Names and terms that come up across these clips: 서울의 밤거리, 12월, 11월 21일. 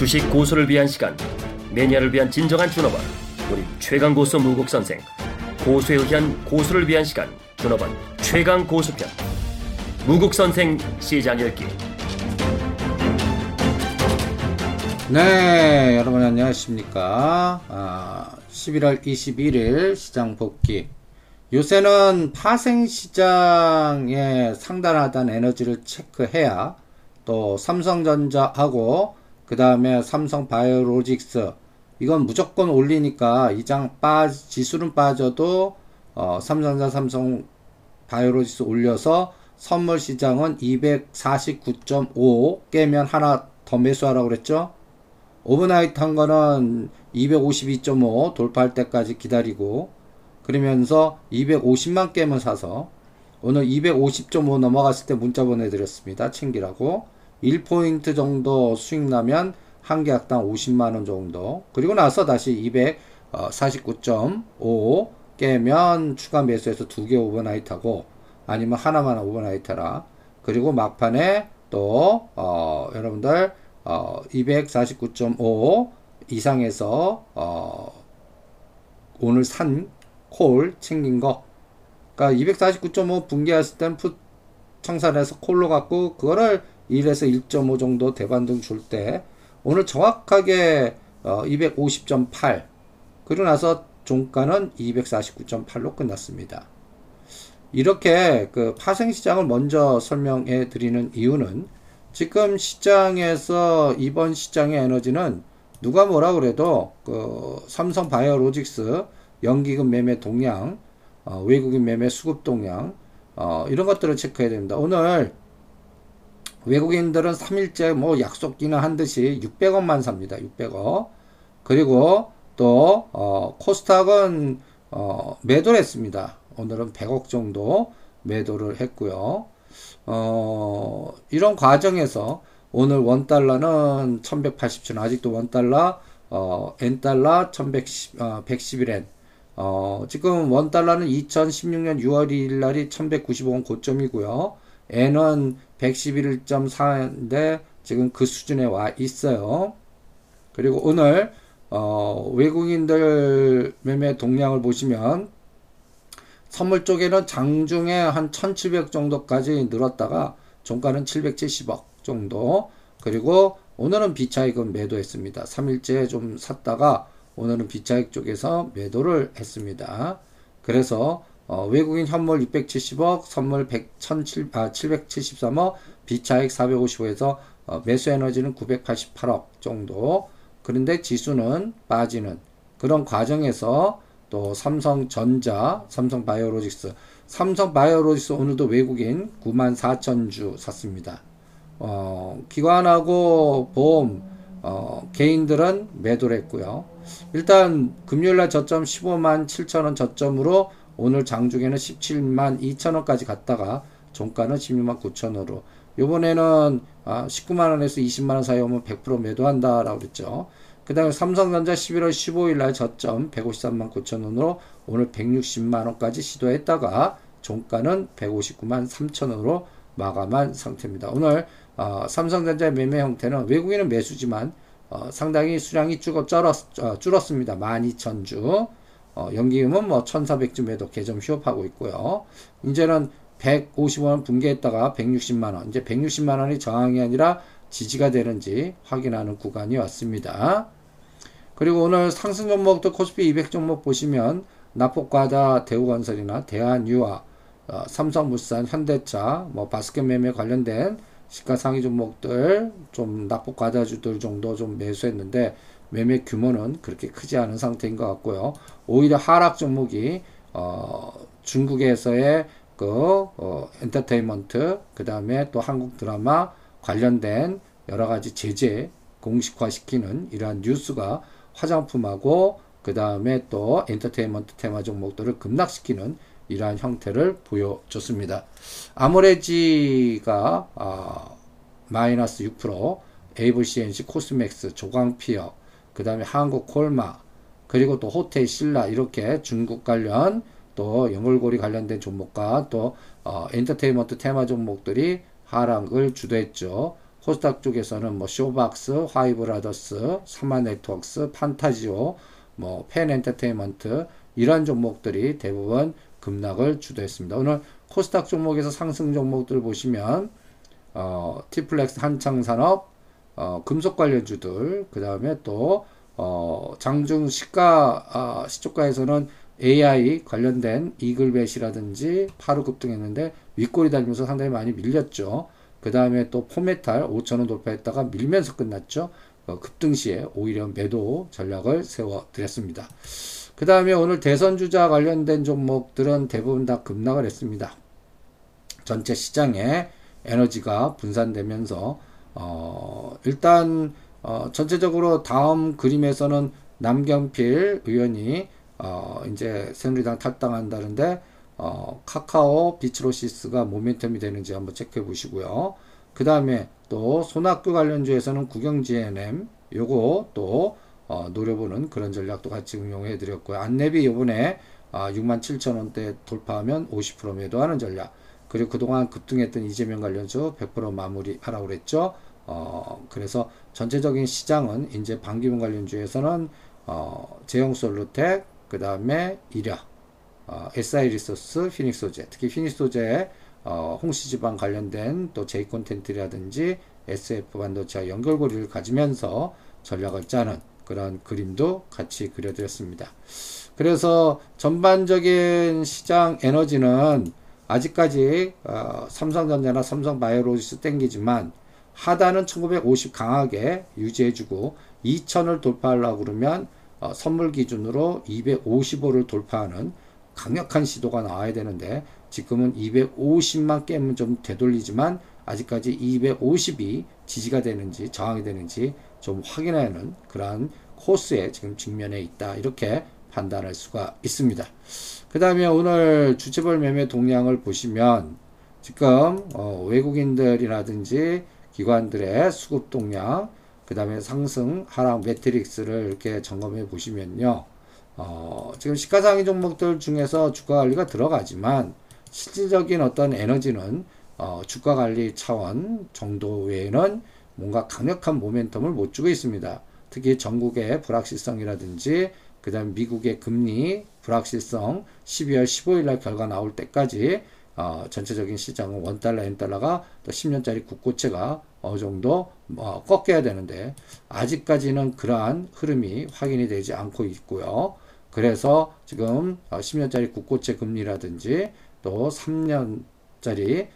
주식 고수를 위한 시간, 매니아를 위한 진정한 준업원, 우리 최강 고수 무국 선생, 고수에 의한 고수를 위한 시간, 준업원 최강 고수편, 무국 선생 시장 열기. 네, 여러분 안녕하십니까. 11월 21일 시장 복귀. 요새는 파생시장에 상단하단 에너지를 체크해야 또 삼성전자하고 그 다음에 삼성바이오로직스, 이건 무조건 올리니까 이장 지수는 빠져도 삼성전자 삼성바이오로직스 올려서 선물시장은 249.5 깨면 하나 더 매수하라고 그랬죠. 오버나이트 한 거는 252.5 돌파할 때까지 기다리고, 그러면서 250만 깨면 사서 오늘 250.5 넘어갔을 때 문자 보내드렸습니다. 챙기라고. 1포인트 정도 수익 나면 한 계약당 50만원 정도. 그리고 나서 다시 249.5 깨면 추가 매수해서 두 개 오버나이트 하고 아니면 하나만 오버나이트 하라. 그리고 막판에 또 여러분들 249.5 이상에서 오늘 산 콜 챙긴 거. 그러니까 249.5 붕괴했을 땐 풋 청산해서 콜로 갖고 그거를 1에서 1.5 정도 대반등 줄 때 오늘 정확하게 250.8, 그리고 나서 종가는 249.8로 끝났습니다. 이렇게 그 파생시장을 먼저 설명해 드리는 이유는 지금 시장에서, 이번 시장의 에너지는 누가 뭐라 그래도 그 삼성바이오로직스 연기금 매매 동향, 외국인 매매 수급 동향, 이런 것들을 체크해야 됩니다. 오늘 외국인들은 3일째 뭐 약속기는 한 듯이 600원만 삽니다. 600원. 그리고 또 코스닥은 매도를 했습니다. 오늘은 100억 정도 매도를 했고요. 이런 과정에서 오늘 원달러는 1187원, 아직도 원달러, 엔달러 1111엔. 지금 원달러는 2016년 6월 2일 날이 1195원 고점이고요. 엔은 111.4인데 지금 그 수준에 와 있어요. 그리고 오늘 외국인들 매매 동향을 보시면 선물 쪽에는 장중에 한 1700 정도까지 늘었다가 종가는 770억 정도. 그리고 오늘은 비차익은 매도했습니다. 3일째 좀 샀다가 오늘은 비차익 쪽에서 매도를 했습니다. 그래서 외국인 현물 670억, 선물 773억, 비차익 455에서 매수에너지는 988억 정도. 그런데 지수는 빠지는 그런 과정에서 또 삼성전자, 삼성바이오로직스, 오늘도 외국인 94,000주 샀습니다. 기관하고 보험, 개인들은 매도를 했고요. 일단 금요일날 저점 157,000원 저점으로 오늘 장중에는 172,000원까지 갔다가 종가는 169,000원으로 요번에는 19만원에서 20만원 사이 오면 100% 매도한다 라고 그랬죠. 그 다음에 삼성전자 11월 15일날 저점 153만 9천원으로 오늘 160만원까지 시도했다가 종가는 159만 3천원으로 마감한 상태입니다. 오늘 삼성전자의 매매 형태는 외국인은 매수지만 상당히 수량이 줄었습니다. 12,000주. 연기금은 뭐 1,400주 매도 개점 휴업하고 있고요. 이제는 150원 붕괴했다가 160만원, 이제 160만원이 저항이 아니라 지지가 되는지 확인하는 구간이 왔습니다. 그리고 오늘 상승 종목도 코스피 200 종목 보시면 납폭과다, 대우건설이나 대한유화, 삼성물산, 현대차, 뭐 바스켓 매매 관련된 시가상위 종목들 좀 납폭과다주들 정도 좀 매수했는데 매매 규모는 그렇게 크지 않은 상태인 것 같고요. 오히려 하락 종목이 중국에서의 그 엔터테인먼트, 그 다음에 또 한국 드라마 관련된 여러가지 제재 공식화시키는 이러한 뉴스가 화장품하고 그 다음에 또 엔터테인먼트 테마 종목들을 급락시키는 이러한 형태를 보여줬습니다. 아모레지가 마이너스 6%, AVCNC, 코스맥스, 조광피어, 그 다음에 한국콜마, 그리고 또 호텔신라, 이렇게 중국 관련 또 연골고리 관련된 종목과 또 엔터테인먼트 테마 종목들이 하락을 주도했죠. 코스닥 쪽에서는 뭐 쇼박스, 화이브라더스, 사마네트웍스, 판타지오, 뭐 펜엔터테인먼트 이런 종목들이 대부분 급락을 주도했습니다. 오늘 코스닥 종목에서 상승 종목들 보시면 티플렉스 한창산업, 금속 관련주들, 그 다음에 또 장중 시초가에서는 AI 관련된 이글벳이라든지 파루 급등했는데 윗골이 달리면서 상당히 많이 밀렸죠. 그 다음에 또 포메탈 5,000원 돌파했다가 밀면서 끝났죠. 급등 시에 오히려 매도 전략을 세워드렸습니다. 그 다음에 오늘 대선주자 관련된 종목들은 대부분 다 급락을 했습니다. 전체 시장에 에너지가 분산되면서 일단 전체적으로 다음 그림에서는 남경필 의원이 이제 새누리당 탈당한다는데 카카오 비츠로시스가 모멘텀이 되는지 한번 체크해 보시고요. 그 다음에 또 손학규 관련주에서는 국영GNM 요거 또 노려보는 그런 전략도 같이 응용해 드렸고요. 안내비 요번에 67,000원대 돌파하면 50% 매도하는 전략, 그리고 그동안 급등했던 이재명 관련주 100% 마무리하라고 그랬죠. 그래서 전체적인 시장은 이제 반기문 관련주에서는 제형솔루텍, 그 다음에 이랴, SI리소스, 피닉스소재, 특히 피닉스소재 홍시지방 관련된 또 J콘텐트라든지 SF반도체와 연결고리를 가지면서 전략을 짜는 그런 그림도 같이 그려드렸습니다. 그래서 전반적인 시장 에너지는 아직까지 삼성전자나 삼성바이오로지스 땡기지만 하단은 1950 강하게 유지해주고 2000을 돌파하려고 그러면 선물 기준으로 255를 돌파하는 강력한 시도가 나와야 되는데 지금은 250만 깨면 좀 되돌리지만 아직까지 250이 지지가 되는지 저항이 되는지 좀 확인하는 그러한 코스에 지금 직면해 있다, 이렇게 판단할 수가 있습니다. 그 다음에 오늘 주체벌 매매 동향을 보시면 지금 외국인들이라든지 기관들의 수급 동향, 그 다음에 상승 하락 매트릭스를 이렇게 점검해 보시면요, 지금 시가상위 종목들 중에서 주가관리가 들어가지만 실질적인 어떤 에너지는 주가관리 차원 정도 외에는 뭔가 강력한 모멘텀을 못 주고 있습니다. 특히 전국의 불확실성이라든지 그 다음 미국의 금리 불확실성 12월 15일날 결과 나올 때까지 전체적인 시장은 원달러, 엔달러가 또 10년짜리 국고채가 어느 정도 꺾여야 되는데 아직까지는 그러한 흐름이 확인이 되지 않고 있고요. 그래서 지금 10년짜리 국고채 금리라든지 또 3년짜리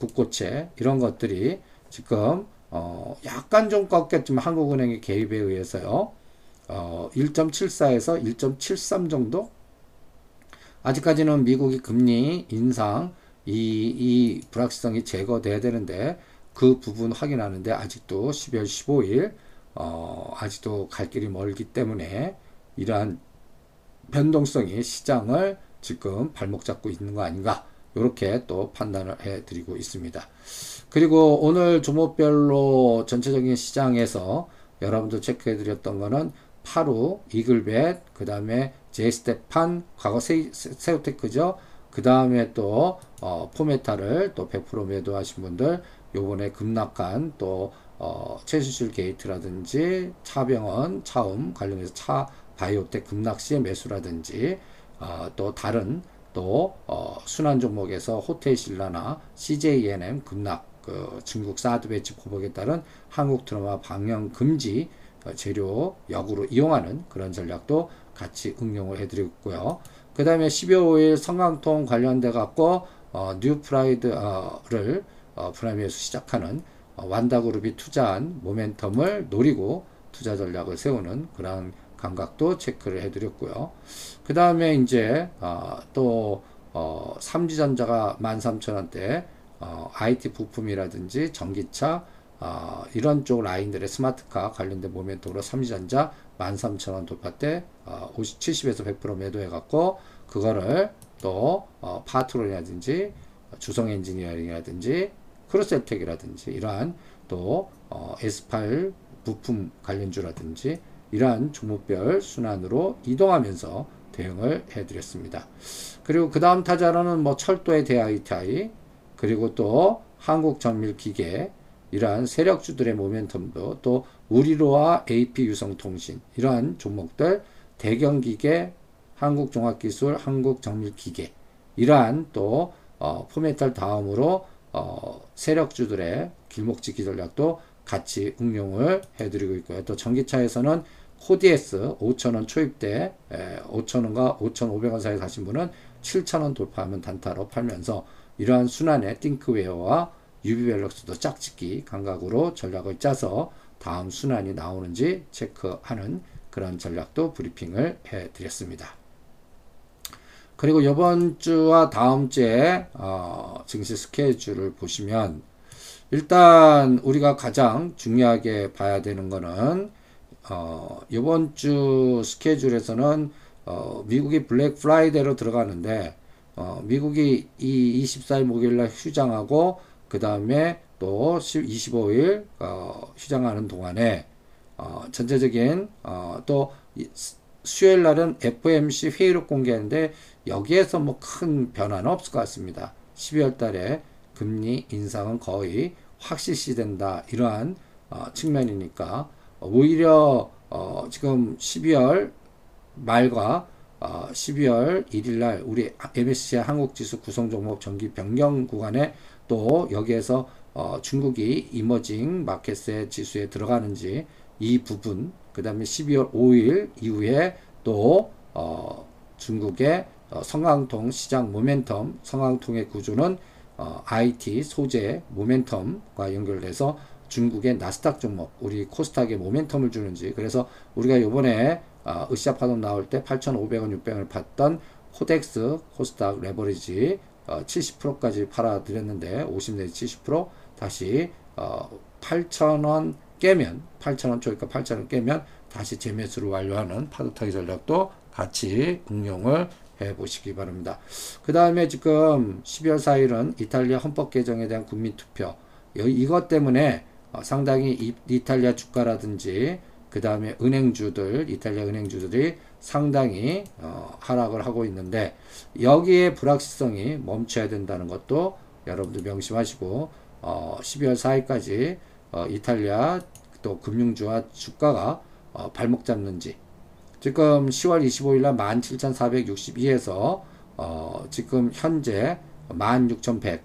국고채 이런 것들이 지금 약간 좀 꺾였지만 한국은행의 개입에 의해서요. 1.74에서 1.73 정도? 아직까지는 미국이 금리 인상, 이 불확실성이 제거돼야 되는데 그 부분 확인하는데 아직도 12월 15일 아직도 갈 길이 멀기 때문에 이러한 변동성이 시장을 지금 발목 잡고 있는 거 아닌가, 이렇게 또 판단을 해 드리고 있습니다. 그리고 오늘 종목별로 전체적인 시장에서 여러분도 체크해 드렸던 거는 파루, 이글벳, 그 다음에 제이스테판, 과거 세우테크죠. 그 다음에 또 포메탈을 또 100% 매도하신 분들, 요번에 급락한 또 최순실 게이트라든지 차병원, 차움 관련해서 차 바이오텍 급락 시의 매수라든지 또 다른 또 순환 종목에서 호텔신라나 CJENM 급락, 그 중국 사드 배치 보복에 따른 한국 드라마 방영 금지 재료 역으로 이용하는 그런 전략도 같이 응용을 해드렸고요. 그 다음에 12월 5일 성강통 관련돼 갖고 뉴프라이드를 프라임에서 시작하는 완다그룹이 투자한 모멘텀을 노리고 투자 전략을 세우는 그런 감각도 체크를 해드렸고요. 그 다음에 이제 또 삼지전자가 13,000원대 IT 부품이라든지 전기차 이런 쪽 라인들의 스마트카 관련된 모멘텀으로 삼지전자 13,000원 돌파 때 70에서 100% 매도해 갖고 그거를 또 파트론이라든지 주성엔지니어링이라든지 크로셀텍이라든지 이러한 또 S8 부품 관련주라든지 이러한 종목별 순환으로 이동하면서 대응을 해드렸습니다. 그리고 그 다음 타자로는 뭐 철도의 DITI, 그리고 또 한국정밀기계 이러한 세력주들의 모멘텀도, 또 우리로와 AP 유성통신, 이러한 종목들, 대경기계, 한국종합기술, 한국정밀기계, 이러한 또 포메탈 다음으로 세력주들의 길목지기 전략도 같이 응용을 해드리고 있고요. 또 전기차에서는 코디에스 5,000원 초입대 5,000원과 5,500원 사이에 사신 분은 7,000원 돌파하면 단타로 팔면서 이러한 순환의 띵크웨어와 유비밸럭스도 짝짓기 감각으로 전략을 짜서 다음 순환이 나오는지 체크하는 그런 전략도 브리핑을 해드렸습니다. 그리고 이번 주와 다음 주에 증시 스케줄을 보시면 일단 우리가 가장 중요하게 봐야 되는 거는 이번 주 스케줄에서는 미국이 블랙 프라이데이로 들어가는데 미국이 이 24일 목요일날 휴장하고 그 다음에 또 25일 휴장하는 동안에 전체적인 또 수요일 날은 FOMC 회의록 공개하는데 여기에서 뭐 큰 변화는 없을 것 같습니다. 12월 달에 금리 인상은 거의 확실시 된다, 이러한 측면이니까 오히려 지금 12월 말과 12월 1일 날 우리 MSCI 한국지수 구성종목 정기 변경 구간에 또 여기에서 중국이 이머징 마켓의 지수에 들어가는지 이 부분, 그 다음에 12월 5일 이후에 또 중국의 성황통 시장 모멘텀, 성황통의 구조는 IT 소재 모멘텀과 연결돼서 중국의 나스닥 종목, 우리 코스닥의 모멘텀을 주는지, 그래서 우리가 요번에 으쌰 파동 나올 때 8,500원, 600원을 봤던 코덱스, 코스닥 레버리지 70%까지 팔아드렸는데 50 내지 70% 다시 8,000원 깨면 8,000원 초이니까 8,000원 깨면 다시 재매수를 완료하는 파도 타기 전략도 같이 응용을 해 보시기 바랍니다. 그 다음에 지금 12월 4일은 이탈리아 헌법 개정에 대한 국민투표, 이것 때문에 상당히 이탈리아 주가라든지 그 다음에 은행주들, 이탈리아 은행주들이 상당히 하락을 하고 있는데 여기에 불확실성이 멈춰야 된다는 것도 여러분들 명심하시고 12월 4일까지 이탈리아 또 금융주와 주가가 발목 잡는지, 지금 10월 25일날 17,462에서 지금 현재 16,100,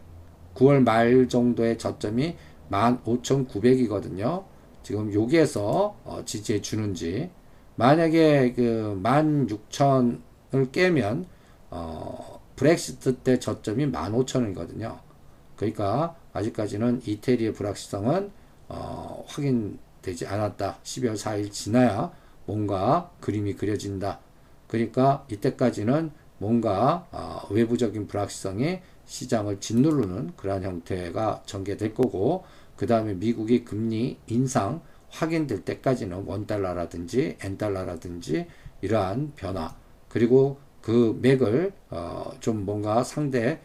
9월 말 정도의 저점이 15,900이거든요. 지금 여기에서 지지해 주는지, 만약에 그 16,000을 깨면 브렉시트 때 저점이 15,000이거든요. 그러니까 아직까지는 이태리의 불확실성은 확인되지 않았다. 12월 4일 지나야 뭔가 그림이 그려진다. 그러니까 이때까지는 뭔가 외부적인 불확실성이 시장을 짓누르는 그러한 형태가 전개될 거고, 그 다음에 미국이 금리 인상 확인될 때까지는 원달러라든지 엔달러라든지 이러한 변화, 그리고 그 맥을 좀 뭔가 상대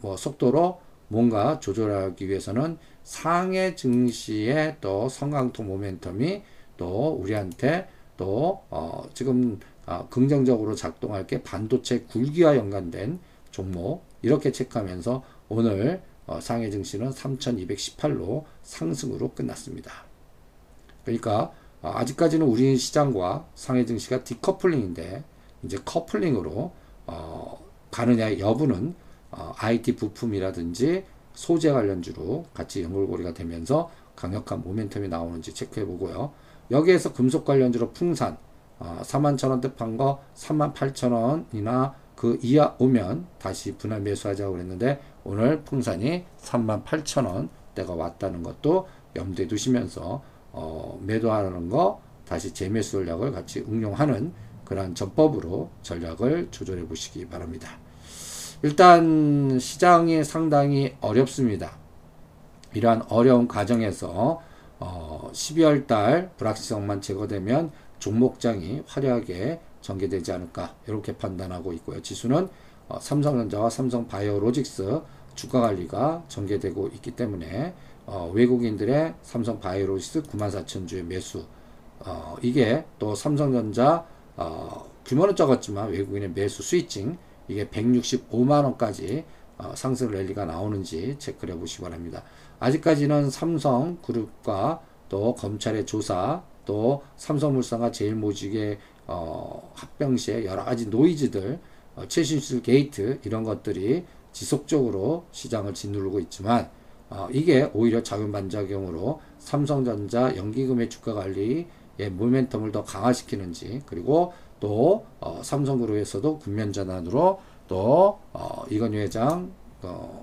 뭐 속도로 뭔가 조절하기 위해서는 상해 증시의 또 성강토 모멘텀이 또 우리한테 또 지금 긍정적으로 작동할 게 반도체 굴기와 연관된 종목, 이렇게 체크하면서 오늘 상해 증시는 3,218로 상승으로 끝났습니다. 그러니까 아직까지는 우리 시장과 상해 증시가 디커플링인데 이제 커플링으로 가느냐의 여부는 IT 부품이라든지 소재 관련주로 같이 연결고리가 되면서 강력한 모멘텀이 나오는지 체크해 보고요. 여기에서 금속 관련주로 풍산 41,000원대 판 거 38,000원이나 그 이하 오면 다시 분할 매수하자고 그랬는데 오늘 풍산이 38,000원대가 왔다는 것도 염두에 두시면서 매도하는 거 다시 재매수 전략을 같이 응용하는 그러한 전법으로 전략을 조절해 보시기 바랍니다. 일단 시장이 상당히 어렵습니다. 이러한 어려운 과정에서 12월 달 불확실성만 제거되면 종목장이 화려하게 전개되지 않을까, 이렇게 판단하고 있고요. 지수는 삼성전자와 삼성바이오로직스 주가관리가 전개되고 있기 때문에 외국인들의 삼성바이오로직스 94,000주의 매수, 이게 또 삼성전자 규모는 적었지만 외국인의 매수 스위칭, 이게 165만원까지 상승 랠리가 나오는지 체크를 해보시기 바랍니다. 아직까지는 삼성그룹과 또 검찰의 조사, 또 삼성물산과 제일모직의 합병 시에 여러가지 노이즈들, 최신술 게이트 이런 것들이 지속적으로 시장을 짓누르고 있지만 이게 오히려 작용반작용으로 삼성전자 연기금의 주가관리의 모멘텀을 더 강화시키는지, 그리고 또 삼성그룹에서도 국면전환으로 또 이건희 회장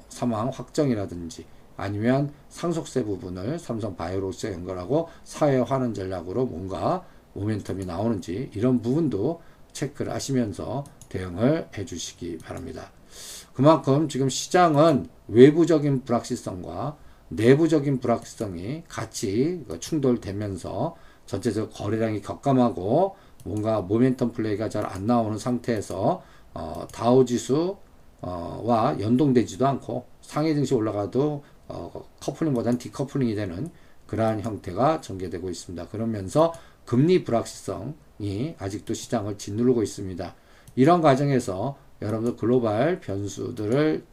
사망 확정이라든지 아니면 상속세 부분을 삼성바이오로스에 연결하고 사회화하는 전략으로 뭔가 모멘텀이 나오는지 이런 부분도 체크를 하시면서 대응을 해 주시기 바랍니다. 그만큼 지금 시장은 외부적인 불확실성과 내부적인 불확실성이 같이 충돌되면서 전체적 거래량이 격감하고 뭔가 모멘텀 플레이가 잘 안 나오는 상태에서 다우지수와 연동되지도 않고 상해 증시 올라가도 커플링보다는 디커플링이 되는 그러한 형태가 전개되고 있습니다. 그러면서 금리 불확실성이 아직도 시장을 짓누르고 있습니다. 이런 과정에서 여러분들 글로벌 변수들을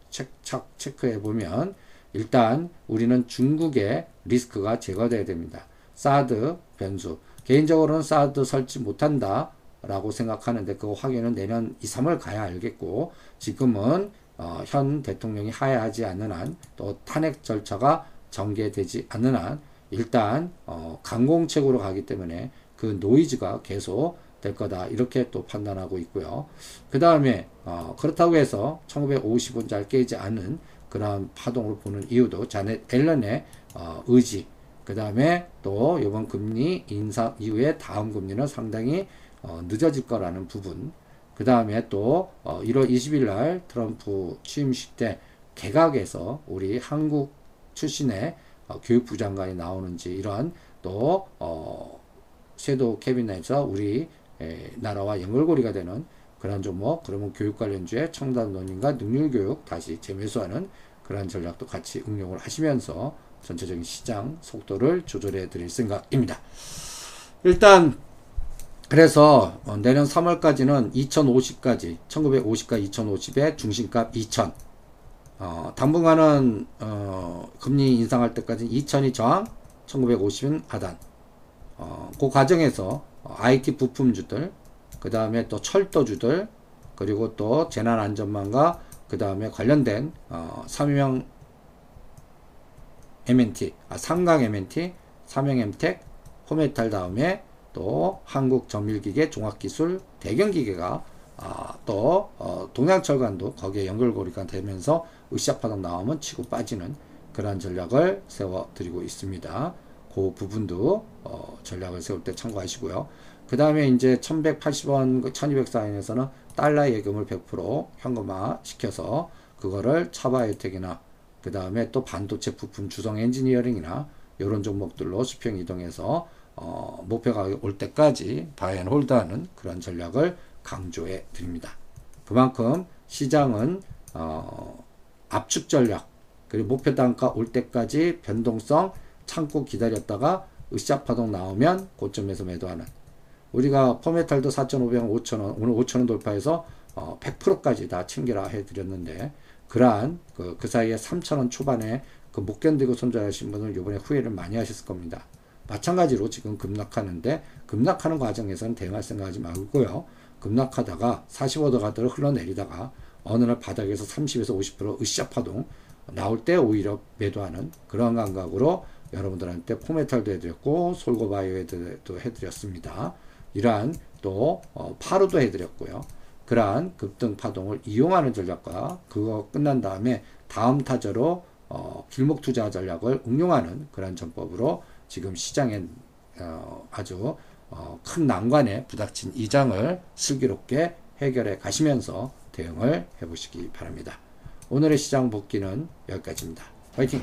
체크해 보면 일단 우리는 중국의 리스크가 제거돼야 됩니다. 사드 변수, 개인적으로는 사드 설치 못한다 라고 생각하는데 그 확인은 내년 2, 3월 가야 알겠고, 지금은 현 대통령이 하야하지 않는 한, 또 탄핵 절차가 전개되지 않는 한 일단 강공책으로 가기 때문에 그 노이즈가 계속 될 거다, 이렇게 또 판단하고 있고요. 그 다음에 그렇다고 해서 1950은 잘 깨지 않은 그런 파동으로 보는 이유도 자넷 앨런의 의지, 그 다음에 또 이번 금리 인상 이후에 다음 금리는 상당히 늦어질 거라는 부분, 그 다음에 또 1월 20일 날 트럼프 취임식 때 개각에서 우리 한국 출신의 교육부 장관이 나오는지, 이러한 또 섀도우 캐비넷에서 우리 나라와 연결고리가 되는 그런 종목, 그러면 교육 관련주에 첨단 논인과 능률교육 다시 재매수하는 그런 전략도 같이 응용을 하시면서 전체적인 시장 속도를 조절해 드릴 생각입니다. 일단 그래서 내년 3월까지는 1950까지 2050에 중심값 2000, 당분간은 금리 인상할 때까지 2000이 저항, 1950은 하단, 그 과정에서 IT 부품주들, 그 다음에 또 철도주들, 그리고 또 재난안전망과 그 다음에 관련된 삼형 MNT, 삼강 MNT, 삼형 엠텍, 포메탈 다음에 또 한국 정밀기계, 종합기술, 대경기계가 또 동양철관도 거기에 연결고리가 되면서 으쌰파동 나오면 치고 빠지는 그런 전략을 세워드리고 있습니다. 그 부분도 전략을 세울 때 참고하시고요. 그 다음에 이제 1180원 1200 사인에서는 달러 예금을 100% 현금화 시켜서 그거를 차바 혜택이나 그 다음에 또 반도체 부품 주성 엔지니어링이나 이런 종목들로 수평 이동해서 목표 가격 올 때까지 바이앤홀드하는 그런 전략을 강조해 드립니다. 그만큼 시장은 압축 전략, 그리고 목표 단가 올 때까지 변동성 참고 기다렸다가 으쌰파동 나오면 고점에서 매도하는, 우리가 포메탈도 4,500원 5,000원 오늘 5,000원 돌파해서 100%까지 다 챙기라 해드렸는데 그러한 그 사이에 3,000원 초반에 그 못 견디고 손절하신 분은 이번에 후회를 많이 하셨을 겁니다. 마찬가지로 지금 급락하는데 급락하는 과정에서는 대응할 생각하지 말고요. 급락하다가 40% 가도록 흘러내리다가 어느 날 바닥에서 30에서 50% 으쌰파동 나올 때 오히려 매도하는 그런 감각으로 여러분들한테 포메탈도 해드렸고 솔고바이오에도 해드렸습니다. 이러한 또 파로도 해드렸고요. 그러한 급등 파동을 이용하는 전략과 그거 끝난 다음에 다음 타자로 길목 투자 전략을 응용하는 그런 전법으로 지금 시장에 아주 큰 난관에 부닥친 이 장을 슬기롭게 해결해 가시면서 대응을 해 보시기 바랍니다. 오늘의 시장 복귀는 여기까지입니다. 화이팅!